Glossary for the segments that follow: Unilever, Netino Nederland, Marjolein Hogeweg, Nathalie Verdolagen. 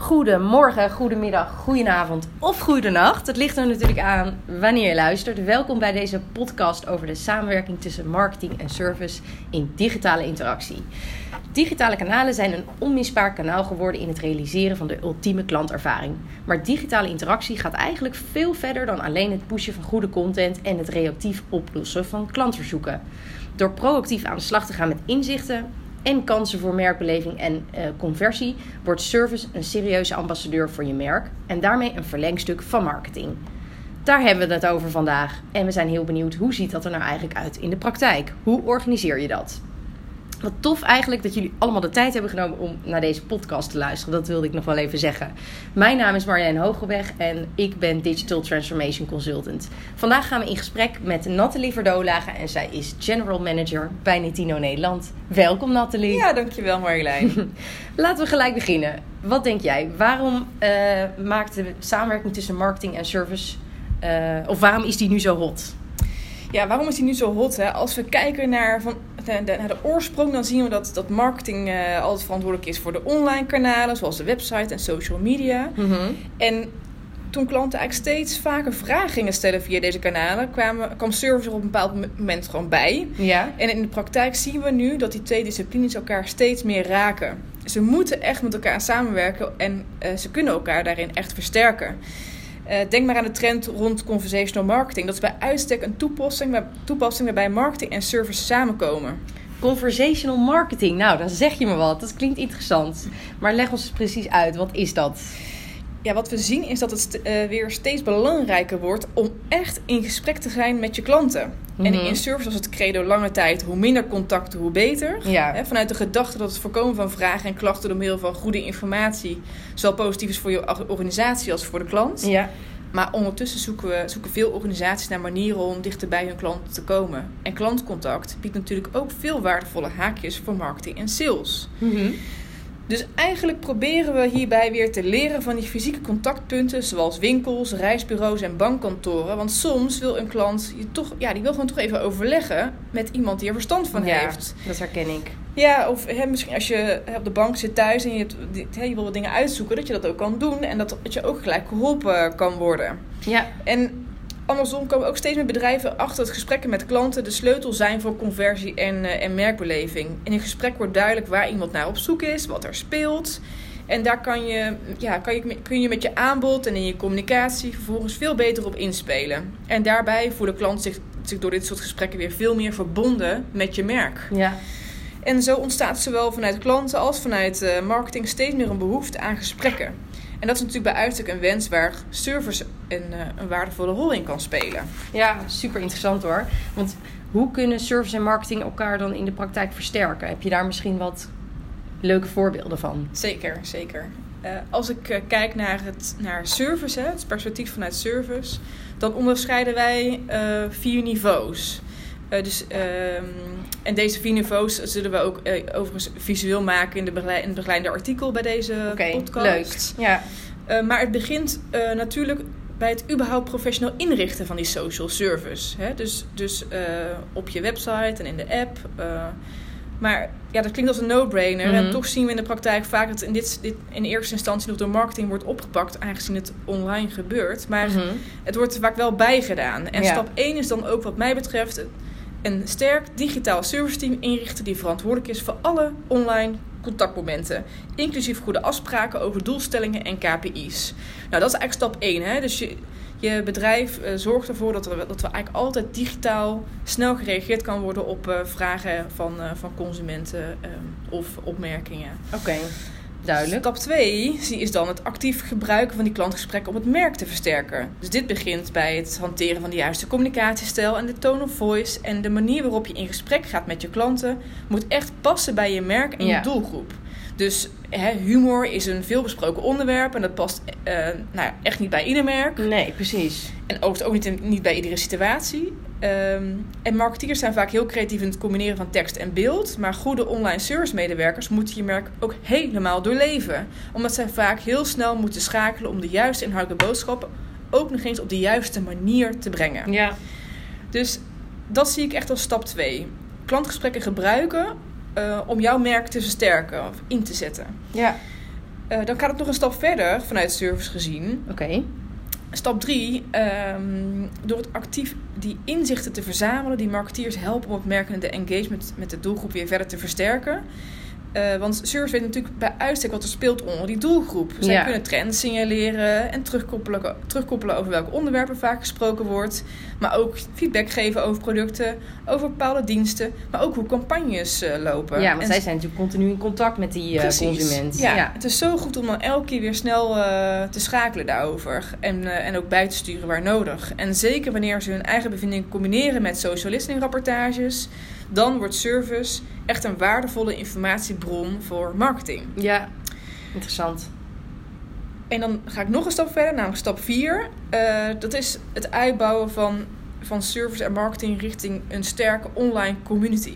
Goedemorgen, goedemiddag, goedenavond of goedenacht. Het ligt er natuurlijk aan wanneer je luistert. Welkom bij deze podcast over de samenwerking tussen marketing en service in digitale interactie. Digitale kanalen zijn een onmisbaar kanaal geworden in het realiseren van de ultieme klantervaring. Maar digitale interactie gaat eigenlijk veel verder dan alleen het pushen van goede content en het reactief oplossen van klantverzoeken. Door proactief aan de slag te gaan met inzichten en kansen voor merkbeleving en conversie, wordt service een serieuze ambassadeur voor je merk en daarmee een verlengstuk van marketing. Daar hebben we het over vandaag en we zijn heel benieuwd, hoe ziet dat er nou eigenlijk uit in de praktijk? Hoe organiseer je dat? Wat tof eigenlijk dat jullie allemaal de tijd hebben genomen om naar deze podcast te luisteren. Dat wilde ik nog wel even zeggen. Mijn naam is Marjolein Hogeweg en ik ben Digital Transformation Consultant. Vandaag gaan we in gesprek met Nathalie Verdolagen en zij is General Manager bij Netino Nederland. Welkom Nathalie. Ja, dankjewel Marjolein. Laten we gelijk beginnen. Wat denk jij? Waarom maakt de samenwerking tussen marketing en service, of waarom is die nu zo hot? Ja, waarom is die nu zo hot? Hè? Als we kijken naar de oorsprong, dan zien we dat marketing altijd verantwoordelijk is voor de online kanalen, zoals de website en social media. Mm-hmm. En toen klanten eigenlijk steeds vaker vragen gingen stellen via deze kanalen, kwam service er op een bepaald moment gewoon bij. Ja. En in de praktijk zien we nu dat die twee disciplines elkaar steeds meer raken. Ze moeten echt met elkaar samenwerken en ze kunnen elkaar daarin echt versterken. Denk maar aan de trend rond conversational marketing. Dat is bij uitstek een toepassing waarbij marketing en service samenkomen. Conversational marketing, nou dan zeg je me wat. Dat klinkt interessant. Maar leg ons eens precies uit, wat is dat? Ja, wat we zien is dat het weer steeds belangrijker wordt om echt in gesprek te zijn met je klanten. Mm-hmm. En in service was het credo lange tijd, hoe minder contacten, hoe beter. Ja. Vanuit de gedachte dat het voorkomen van vragen en klachten door middel van goede informatie zowel positief is voor je organisatie als voor de klant. Ja. Maar ondertussen zoeken veel organisaties naar manieren om dichter bij hun klant te komen. En klantcontact biedt natuurlijk ook veel waardevolle haakjes voor marketing en sales. Mm-hmm. Dus eigenlijk proberen we hierbij weer te leren van die fysieke contactpunten, zoals winkels, reisbureaus en bankkantoren. Want soms wil een klant die wil gewoon even overleggen met iemand die er verstand van heeft. Ja, dat herken ik. Ja, of misschien als je op de bank zit thuis en je wil wat dingen uitzoeken, dat je dat ook kan doen en dat je ook gelijk geholpen kan worden. Ja. En andersom komen ook steeds meer bedrijven achter dat gesprekken met klanten de sleutel zijn voor conversie en merkbeleving. In een gesprek wordt duidelijk waar iemand naar op zoek is, wat er speelt. En daar kun je met je aanbod en in je communicatie vervolgens veel beter op inspelen. En daarbij voelt de klant zich door dit soort gesprekken weer veel meer verbonden met je merk. Ja. En zo ontstaat zowel vanuit klanten als vanuit marketing steeds meer een behoefte aan gesprekken. En dat is natuurlijk bij uitstek een wens waar service een waardevolle rol in kan spelen. Ja, super interessant hoor. Want hoe kunnen service en marketing elkaar dan in de praktijk versterken? Heb je daar misschien wat leuke voorbeelden van? Zeker, zeker. Als ik kijk naar service, het perspectief vanuit service, dan onderscheiden wij 4 niveaus. En deze 4 niveaus zullen we ook overigens visueel maken in het begeleidende artikel bij deze podcast. Leuk. Ja. Maar het begint natuurlijk bij het überhaupt professioneel inrichten van die social service. Hè? Dus op je website en in de app. Maar ja, dat klinkt als een no-brainer. Mm-hmm. En toch zien we in de praktijk vaak dat dit in eerste instantie nog door marketing wordt opgepakt, aangezien het online gebeurt. Maar het wordt er vaak wel bijgedaan. En stap 1 is dan ook wat mij betreft een sterk digitaal serviceteam inrichten die verantwoordelijk is voor alle online contactmomenten, inclusief goede afspraken over doelstellingen en KPI's. Nou, dat is eigenlijk stap 1. Hè? Dus je bedrijf zorgt ervoor dat we eigenlijk altijd digitaal snel gereageerd kan worden op vragen van consumenten of opmerkingen. Oké, duidelijk. Stap 2 is dan het actief gebruiken van die klantgesprekken om het merk te versterken. Dus dit begint bij het hanteren van de juiste communicatiestijl en de tone of voice. En de manier waarop je in gesprek gaat met je klanten moet echt passen bij je merk en je doelgroep. Dus humor is een veelbesproken onderwerp en dat past echt niet bij ieder merk. Nee, precies. En ook niet bij iedere situatie. En marketeers zijn vaak heel creatief in het combineren van tekst en beeld. Maar goede online service medewerkers moeten je merk ook helemaal doorleven. Omdat zij vaak heel snel moeten schakelen om de juiste inhoudelijke boodschappen ook nog eens op de juiste manier te brengen. Ja. Dus dat zie ik echt als stap 2. Klantgesprekken gebruiken om jouw merk te versterken of in te zetten. Ja. Dan gaat het nog een stap verder vanuit service gezien. Oké. Stap 3, door het actief die inzichten te verzamelen die marketeers helpen om het merk en de engagement met de doelgroep weer verder te versterken. Want service weet natuurlijk bij uitstek wat er speelt onder die doelgroep. Zij kunnen trends signaleren en terugkoppelen over welke onderwerpen vaak gesproken wordt. Maar ook feedback geven over producten, over bepaalde diensten. Maar ook hoe campagnes lopen. Ja, want zij zijn natuurlijk continu in contact met die consument. Ja, het is zo goed om dan elke keer weer snel te schakelen daarover. En ook bij te sturen waar nodig. En zeker wanneer ze hun eigen bevindingen combineren met social listening rapportages. Dan wordt service echt een waardevolle informatiebron voor marketing. Ja, interessant. En dan ga ik nog een stap verder, namelijk stap 4. Dat is het uitbouwen van service en marketing richting een sterke online community.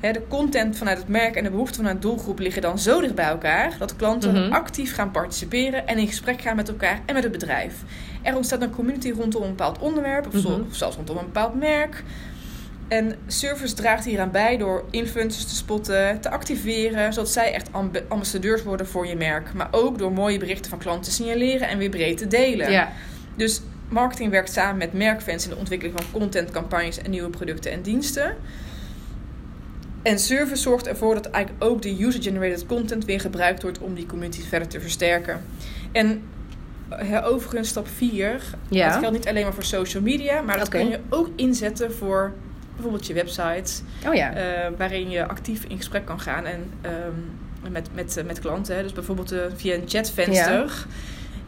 De content vanuit het merk en de behoeften vanuit de doelgroep liggen dan zo dicht bij elkaar dat klanten actief gaan participeren en in gesprek gaan met elkaar en met het bedrijf. Er ontstaat een community rondom een bepaald onderwerp of zelfs rondom een bepaald merk. En service draagt hieraan bij door influencers te spotten, te activeren, zodat zij echt ambassadeurs worden voor je merk. Maar ook door mooie berichten van klanten te signaleren en weer breed te delen. Ja. Dus marketing werkt samen met merkfans in de ontwikkeling van content, campagnes en nieuwe producten en diensten. En service zorgt ervoor dat eigenlijk ook de user-generated content weer gebruikt wordt om die community verder te versterken. En overigens stap 4, dat geldt niet alleen maar voor social media, maar dat kun je ook inzetten voor bijvoorbeeld je website, waarin je actief in gesprek kan gaan en met klanten. Hè. Dus bijvoorbeeld via een chatvenster.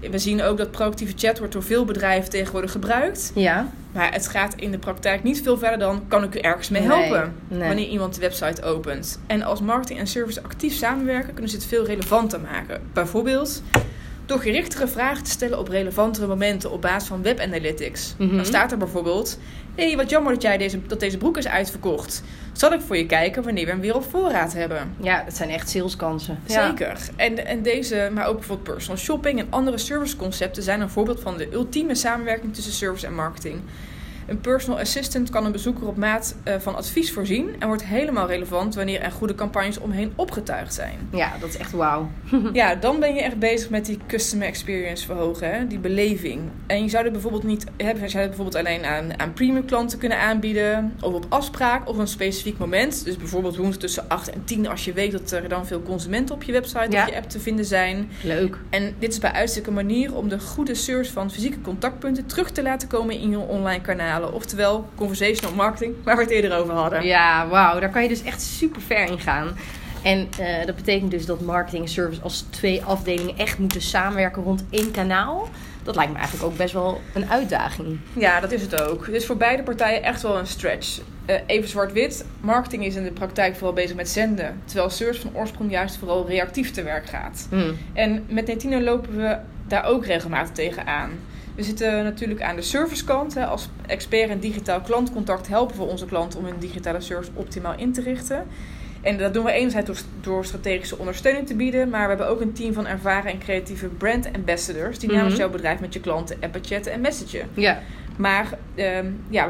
Ja. We zien ook dat proactieve chat wordt door veel bedrijven tegenwoordig gebruikt. Ja. Maar het gaat in de praktijk niet veel verder dan, kan ik u ergens mee helpen? Nee. Wanneer iemand de website opent. En als marketing en service actief samenwerken, kunnen ze het veel relevanter maken. Bijvoorbeeld door gerichtere vragen te stellen op relevantere momenten op basis van webanalytics. Mm-hmm. Dan staat er bijvoorbeeld: hey, wat jammer dat deze broek is uitverkocht. Zal ik voor je kijken wanneer we hem weer op voorraad hebben? Ja, dat zijn echt saleskansen. Zeker. Ja. En deze, maar ook bijvoorbeeld personal shopping en andere serviceconcepten zijn een voorbeeld van de ultieme samenwerking tussen service en marketing. Een personal assistant kan een bezoeker op maat van advies voorzien en wordt helemaal relevant wanneer er goede campagnes omheen opgetuigd zijn. Ja, dat is echt wauw. Ja, dan ben je echt bezig met die customer experience verhogen, hè? Die beleving. En je zou dit bijvoorbeeld niet hebben, als je het bijvoorbeeld alleen aan premium klanten kunnen aanbieden, of op afspraak of een specifiek moment. Dus bijvoorbeeld woensdag tussen 8 en 10 als je weet dat er dan veel consumenten op je website of je app te vinden zijn. Leuk. En dit is bij uitstek een manier om de goede service van fysieke contactpunten terug te laten komen in je online kanaal. Oftewel, conversational marketing, waar we het eerder over hadden. Ja, wauw. Daar kan je dus echt super ver in gaan. En dat betekent dus dat marketing en service als twee afdelingen echt moeten samenwerken rond één kanaal. Dat lijkt me eigenlijk ook best wel een uitdaging. Ja, dat is het ook. Het is voor beide partijen echt wel een stretch. Even zwart-wit. Marketing is in de praktijk vooral bezig met zenden. Terwijl service van oorsprong juist vooral reactief te werk gaat. En met Netino lopen we daar ook regelmatig tegenaan. We zitten natuurlijk aan de servicekant. Als expert in digitaal klantcontact helpen we onze klanten om hun digitale service optimaal in te richten. En dat doen we enerzijds door strategische ondersteuning te bieden. Maar we hebben ook een team van ervaren en creatieve brand ambassadors. Die namens jouw bedrijf met je klanten appen, chatten en messagen. Ja. Maar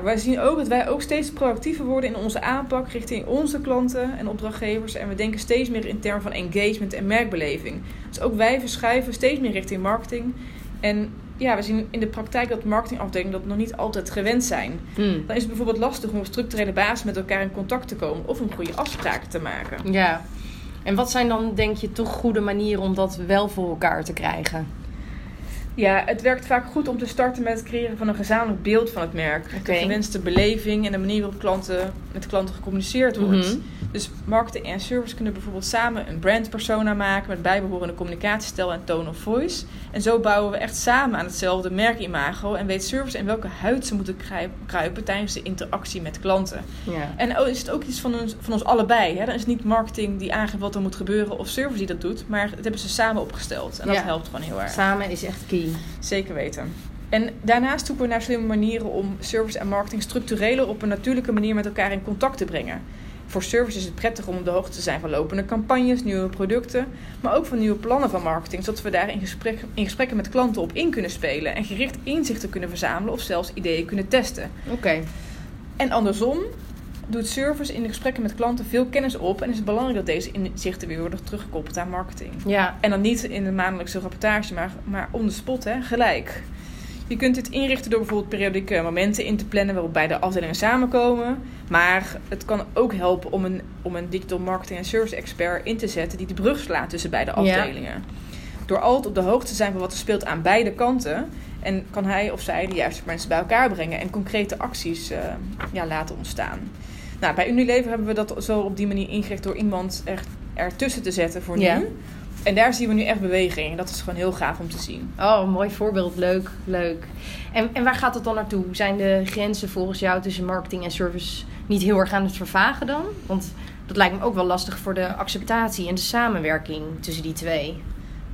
wij zien ook dat wij ook steeds proactiever worden in onze aanpak richting onze klanten en opdrachtgevers. En we denken steeds meer in termen van engagement en merkbeleving. Dus ook wij verschuiven steeds meer richting marketing. En ja, we zien in de praktijk dat marketingafdelingen dat nog niet altijd gewend zijn. Dan is het bijvoorbeeld lastig om op structurele basis met elkaar in contact te komen of een goede afspraak te maken. Ja, en wat zijn dan denk je toch goede manieren om dat wel voor elkaar te krijgen? Ja, het werkt vaak goed om te starten met het creëren van een gezamenlijk beeld van het merk. Okay. De gewenste beleving en de manier waarop met klanten gecommuniceerd wordt. Mm-hmm. Dus marketing en service kunnen bijvoorbeeld samen een brandpersona maken met bijbehorende communicatiestijl en tone of voice. En zo bouwen we echt samen aan hetzelfde merkimago en weet service in welke huid ze moeten kruipen tijdens de interactie met klanten. Yeah. En is het ook iets van ons allebei. Hè? Dan is het niet marketing die aangeeft wat er moet gebeuren of service die dat doet, maar het hebben ze samen opgesteld. En dat helpt gewoon heel erg. Samen is echt key. Zeker weten. En daarnaast zoeken we naar slimme manieren om service en marketing structureler op een natuurlijke manier met elkaar in contact te brengen. Voor service is het prettig om op de hoogte te zijn van lopende campagnes, nieuwe producten, maar ook van nieuwe plannen van marketing, zodat we daar in gesprekken met klanten op in kunnen spelen en gericht inzichten kunnen verzamelen of zelfs ideeën kunnen testen. Oké. En andersom, doet service in de gesprekken met klanten veel kennis op. En is het belangrijk dat deze inzichten weer worden teruggekoppeld aan marketing. Ja. En dan niet in de maandelijkse rapportage, maar on the spot, hè, gelijk. Je kunt dit inrichten door bijvoorbeeld periodieke momenten in te plannen waarop beide afdelingen samenkomen. Maar het kan ook helpen om een digital marketing en service expert in te zetten die de brug slaat tussen beide afdelingen. Ja. Door altijd op de hoogte te zijn van wat er speelt aan beide kanten. En kan hij of zij de juiste mensen bij elkaar brengen en concrete acties laten ontstaan. Nou, bij Unilever hebben we dat zo op die manier ingericht door iemand ertussen te zetten voor nu. En daar zien we nu echt beweging. Dat is gewoon heel gaaf om te zien. Oh, een mooi voorbeeld. Leuk, leuk. En waar gaat dat dan naartoe? Zijn de grenzen volgens jou tussen marketing en service niet heel erg aan het vervagen dan? Want dat lijkt me ook wel lastig voor de acceptatie en de samenwerking tussen die twee.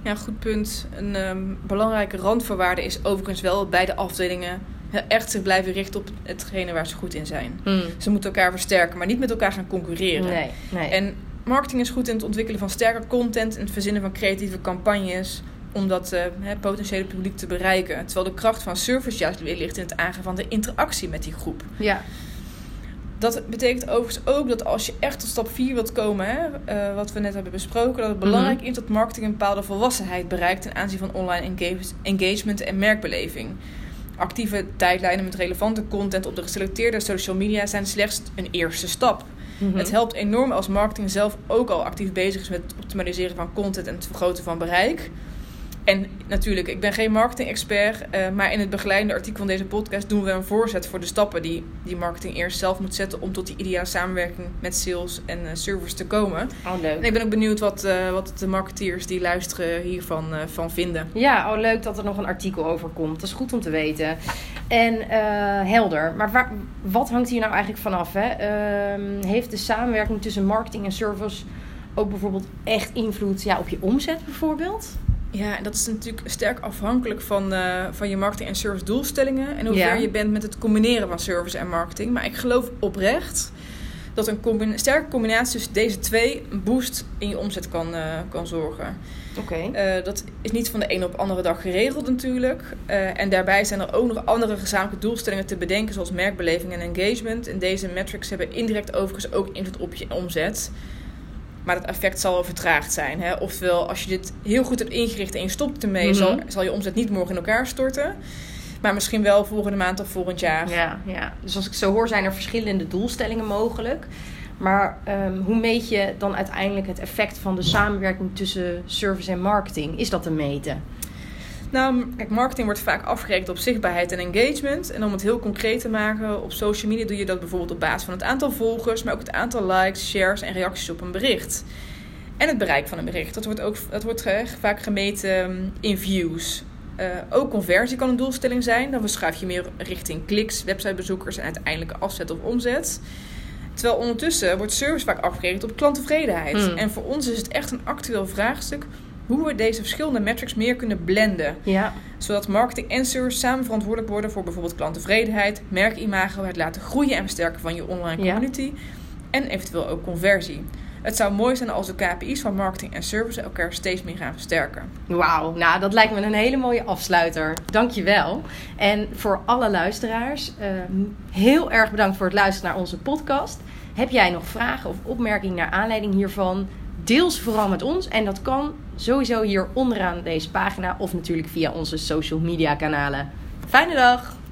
Ja, goed punt. Een belangrijke randvoorwaarde is overigens wel dat beide afdelingen echt zich blijven richten op hetgene waar ze goed in zijn. Mm. Ze moeten elkaar versterken, maar niet met elkaar gaan concurreren. Nee. En marketing is goed in het ontwikkelen van sterke content en het verzinnen van creatieve campagnes om dat potentiële publiek te bereiken. Terwijl de kracht van service juist weer ligt in het aangaan van de interactie met die groep. Ja. Dat betekent overigens ook dat als je echt tot stap 4 wilt komen, wat we net hebben besproken, dat het belangrijk is dat marketing een bepaalde volwassenheid bereikt ten aanzien van online engagement en merkbeleving. Actieve tijdlijnen met relevante content op de geselecteerde social media zijn slechts een eerste stap. Mm-hmm. Het helpt enorm als marketing zelf ook al actief bezig is met het optimaliseren van content en het vergroten van bereik. En natuurlijk, ik ben geen marketing-expert, maar in het begeleidende artikel van deze podcast doen we een voorzet voor de stappen die marketing eerst zelf moet zetten om tot die ideale samenwerking met sales en service te komen. Oh, leuk. En ik ben ook benieuwd wat de marketeers die luisteren hiervan van vinden. Ja, oh, leuk dat er nog een artikel over komt. Dat is goed om te weten. En helder. Maar wat hangt hier nou eigenlijk vanaf? Heeft de samenwerking tussen marketing en service ook bijvoorbeeld echt invloed op je omzet bijvoorbeeld? Ja, dat is natuurlijk sterk afhankelijk van je marketing- en service doelstellingen en hoe ver je bent met het combineren van service en marketing. Maar ik geloof oprecht dat een sterke combinatie tussen deze twee een boost in je omzet kan zorgen. Okay. Dat is niet van de ene op de andere dag geregeld natuurlijk. En daarbij zijn er ook nog andere gezamenlijke doelstellingen te bedenken, zoals merkbeleving en engagement. En deze metrics hebben indirect overigens ook invloed op je omzet. Maar dat effect zal wel vertraagd zijn. Hè? Oftewel, als je dit heel goed hebt ingericht en je stopt ermee, zal je omzet niet morgen in elkaar storten. Maar misschien wel volgende maand of volgend jaar. Ja. Dus als ik zo hoor, zijn er verschillende doelstellingen mogelijk. Maar hoe meet je dan uiteindelijk het effect van de samenwerking tussen service en marketing? Is dat te meten? Nou, kijk, marketing wordt vaak afgerekend op zichtbaarheid en engagement. En om het heel concreet te maken, op social media doe je dat bijvoorbeeld op basis van het aantal volgers, maar ook het aantal likes, shares en reacties op een bericht. En het bereik van een bericht. Dat wordt vaak gemeten in views. Ook conversie kan een doelstelling zijn. Dan verschuif je meer richting kliks, websitebezoekers en uiteindelijke afzet of omzet. Terwijl ondertussen wordt service vaak afgerekend op klanttevredenheid. En voor ons is het echt een actueel vraagstuk hoe we deze verschillende metrics meer kunnen blenden. Ja. Zodat marketing en service samen verantwoordelijk worden voor bijvoorbeeld klanttevredenheid, merkimago, het laten groeien en versterken van je online community en eventueel ook conversie. Het zou mooi zijn als de KPI's van marketing en service elkaar steeds meer gaan versterken. Wauw, nou dat lijkt me een hele mooie afsluiter. Dankjewel. En voor alle luisteraars, heel erg bedankt voor het luisteren naar onze podcast. Heb jij nog vragen of opmerkingen naar aanleiding hiervan? Deel ze vooral met ons en dat kan sowieso hier onderaan deze pagina of natuurlijk via onze social media kanalen. Fijne dag!